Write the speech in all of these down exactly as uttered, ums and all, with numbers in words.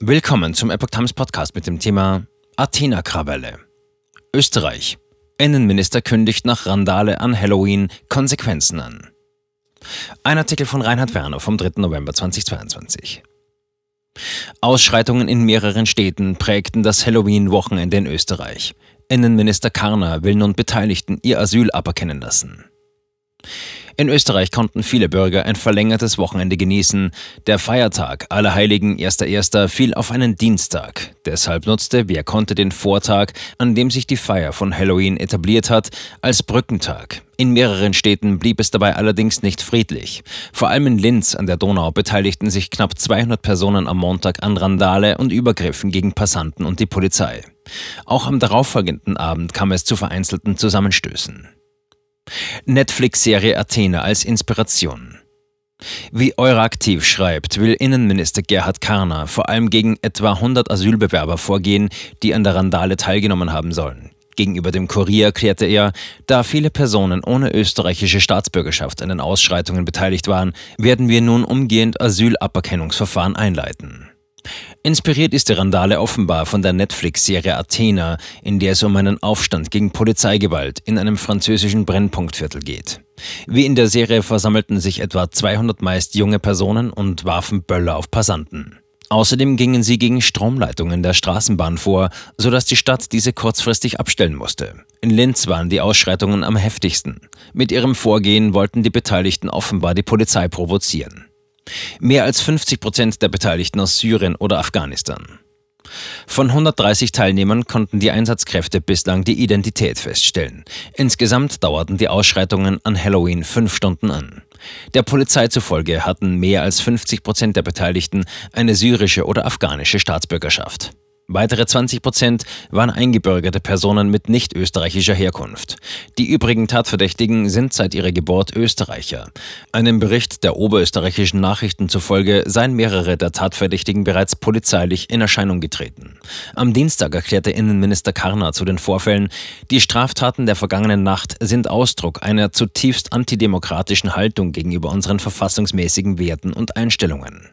Willkommen zum Epoch Times Podcast mit dem Thema Athena-Krawalle. Österreich. Innenminister kündigt nach Randale an Halloween Konsequenzen an. Ein Artikel von Reinhard Werner vom dritten November zweitausendzweiundzwanzig. Ausschreitungen in mehreren Städten prägten das Halloween-Wochenende in Österreich. Innenminister Karner will nun Beteiligten ihr Asyl aberkennen lassen. In Österreich konnten viele Bürger ein verlängertes Wochenende genießen. Der Feiertag Allerheiligen erster erster fiel auf einen Dienstag. Deshalb nutzte wer konnte den Vortag, an dem sich die Feier von Halloween etabliert hat, als Brückentag. In mehreren Städten blieb es dabei allerdings nicht friedlich. Vor allem in Linz an der Donau beteiligten sich knapp zweihundert Personen am Montag an Randale und Übergriffen gegen Passanten und die Polizei. Auch am darauffolgenden Abend kam es zu vereinzelten Zusammenstößen. Netflix-Serie Athena als Inspiration. Wie Euraktiv schreibt, will Innenminister Gerhard Karner vor allem gegen etwa hundert Asylbewerber vorgehen, die an der Randale teilgenommen haben sollen. Gegenüber dem Kurier erklärte er, da viele Personen ohne österreichische Staatsbürgerschaft an den Ausschreitungen beteiligt waren, werden wir nun umgehend Asylaberkennungsverfahren einleiten. Inspiriert ist die Randale offenbar von der Netflix-Serie Athena, in der es um einen Aufstand gegen Polizeigewalt in einem französischen Brennpunktviertel geht. Wie in der Serie versammelten sich etwa zweihundert meist junge Personen und warfen Böller auf Passanten. Außerdem gingen sie gegen Stromleitungen der Straßenbahn vor, sodass die Stadt diese kurzfristig abstellen musste. In Linz waren die Ausschreitungen am heftigsten. Mit ihrem Vorgehen wollten die Beteiligten offenbar die Polizei provozieren. Mehr als fünfzig Prozent der Beteiligten aus Syrien oder Afghanistan. Von hundertdreißig Teilnehmern konnten die Einsatzkräfte bislang die Identität feststellen. Insgesamt dauerten die Ausschreitungen an Halloween fünf Stunden an. Der Polizei zufolge hatten mehr als fünfzig Prozent der Beteiligten eine syrische oder afghanische Staatsbürgerschaft. Weitere zwanzig Prozent waren eingebürgerte Personen mit nicht österreichischer Herkunft. Die übrigen Tatverdächtigen sind seit ihrer Geburt Österreicher. Einem Bericht der oberösterreichischen Nachrichten zufolge seien mehrere der Tatverdächtigen bereits polizeilich in Erscheinung getreten. Am Dienstag erklärte Innenminister Karner zu den Vorfällen, die Straftaten der vergangenen Nacht sind Ausdruck einer zutiefst antidemokratischen Haltung gegenüber unseren verfassungsmäßigen Werten und Einstellungen.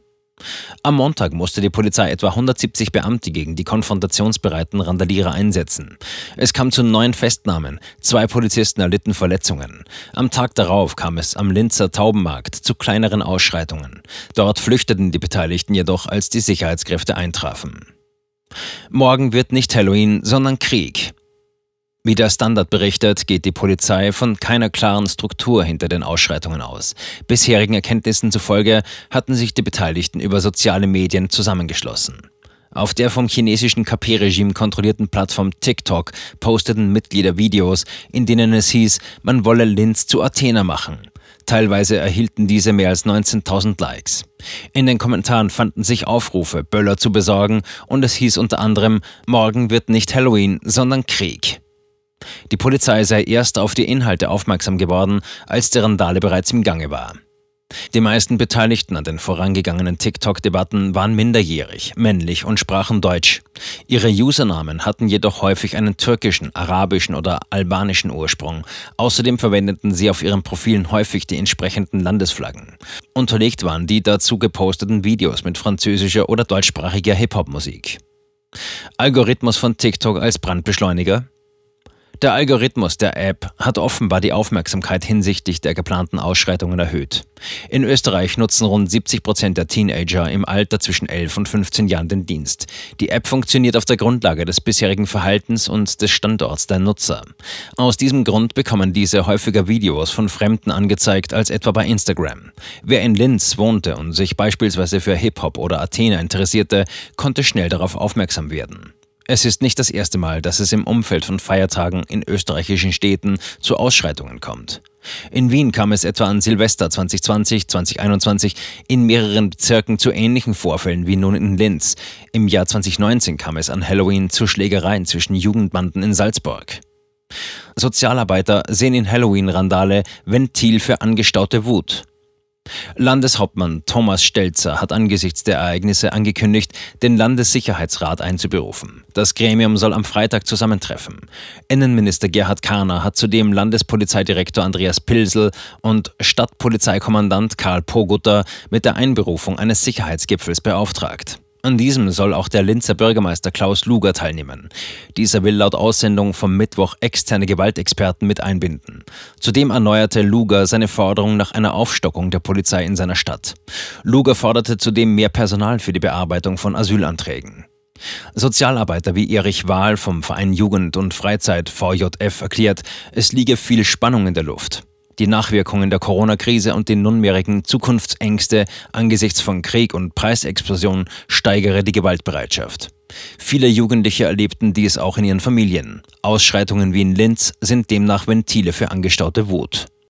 Am Montag musste die Polizei etwa hundertsiebzig Beamte gegen die konfrontationsbereiten Randalierer einsetzen. Es kam zu neun Festnahmen, zwei Polizisten erlitten Verletzungen. Am Tag darauf kam es am Linzer Taubenmarkt zu kleineren Ausschreitungen. Dort flüchteten die Beteiligten jedoch, als die Sicherheitskräfte eintrafen. Morgen wird nicht Halloween, sondern Krieg. Wie der Standard berichtet, geht die Polizei von keiner klaren Struktur hinter den Ausschreitungen aus. Bisherigen Erkenntnissen zufolge hatten sich die Beteiligten über soziale Medien zusammengeschlossen. Auf der vom chinesischen K P-Regime kontrollierten Plattform TikTok posteten Mitglieder Videos, in denen es hieß, man wolle Linz zu Athena machen. Teilweise erhielten diese mehr als neunzehntausend Likes. In den Kommentaren fanden sich Aufrufe, Böller zu besorgen, und es hieß unter anderem, morgen wird nicht Halloween, sondern Krieg. Die Polizei sei erst auf die Inhalte aufmerksam geworden, als die Randale bereits im Gange war. Die meisten Beteiligten an den vorangegangenen TikTok-Debatten waren minderjährig, männlich und sprachen Deutsch. Ihre Usernamen hatten jedoch häufig einen türkischen, arabischen oder albanischen Ursprung. Außerdem verwendeten sie auf ihren Profilen häufig die entsprechenden Landesflaggen. Unterlegt waren die dazu geposteten Videos mit französischer oder deutschsprachiger Hip-Hop-Musik. Algorithmus von TikTok als Brandbeschleuniger? Der Algorithmus der App hat offenbar die Aufmerksamkeit hinsichtlich der geplanten Ausschreitungen erhöht. In Österreich nutzen rund siebzig Prozent der Teenager im Alter zwischen elf und fünfzehn Jahren den Dienst. Die App funktioniert auf der Grundlage des bisherigen Verhaltens und des Standorts der Nutzer. Aus diesem Grund bekommen diese häufiger Videos von Fremden angezeigt als etwa bei Instagram. Wer in Linz wohnte und sich beispielsweise für Hip-Hop oder Athena interessierte, konnte schnell darauf aufmerksam werden. Es ist nicht das erste Mal, dass es im Umfeld von Feiertagen in österreichischen Städten zu Ausschreitungen kommt. In Wien kam es etwa an Silvester zwanzig zwanzig, zwanzig einundzwanzig in mehreren Bezirken zu ähnlichen Vorfällen wie nun in Linz. Im Jahr zwanzig neunzehn kam es an Halloween zu Schlägereien zwischen Jugendbanden in Salzburg. Sozialarbeiter sehen in Halloween-Randale Ventil für angestaute Wut. Landeshauptmann Thomas Stelzer hat angesichts der Ereignisse angekündigt, den Landessicherheitsrat einzuberufen. Das Gremium soll am Freitag zusammentreffen. Innenminister Gerhard Karner hat zudem Landespolizeidirektor Andreas Pilsel und Stadtpolizeikommandant Karl Pogutter mit der Einberufung eines Sicherheitsgipfels beauftragt. An diesem soll auch der Linzer Bürgermeister Klaus Luger teilnehmen. Dieser will laut Aussendung vom Mittwoch externe Gewaltexperten mit einbinden. Zudem erneuerte Luger seine Forderung nach einer Aufstockung der Polizei in seiner Stadt. Luger forderte zudem mehr Personal für die Bearbeitung von Asylanträgen. Sozialarbeiter wie Erich Wahl vom Verein Jugend und Freizeit V J F erklärt, es liege viel Spannung in der Luft. Die Nachwirkungen der Corona-Krise und die nunmehrigen Zukunftsängste angesichts von Krieg und Preisexplosion steigere die Gewaltbereitschaft. Viele Jugendliche erlebten dies auch in ihren Familien. Ausschreitungen wie in Linz sind demnach Ventile für angestaute Wut.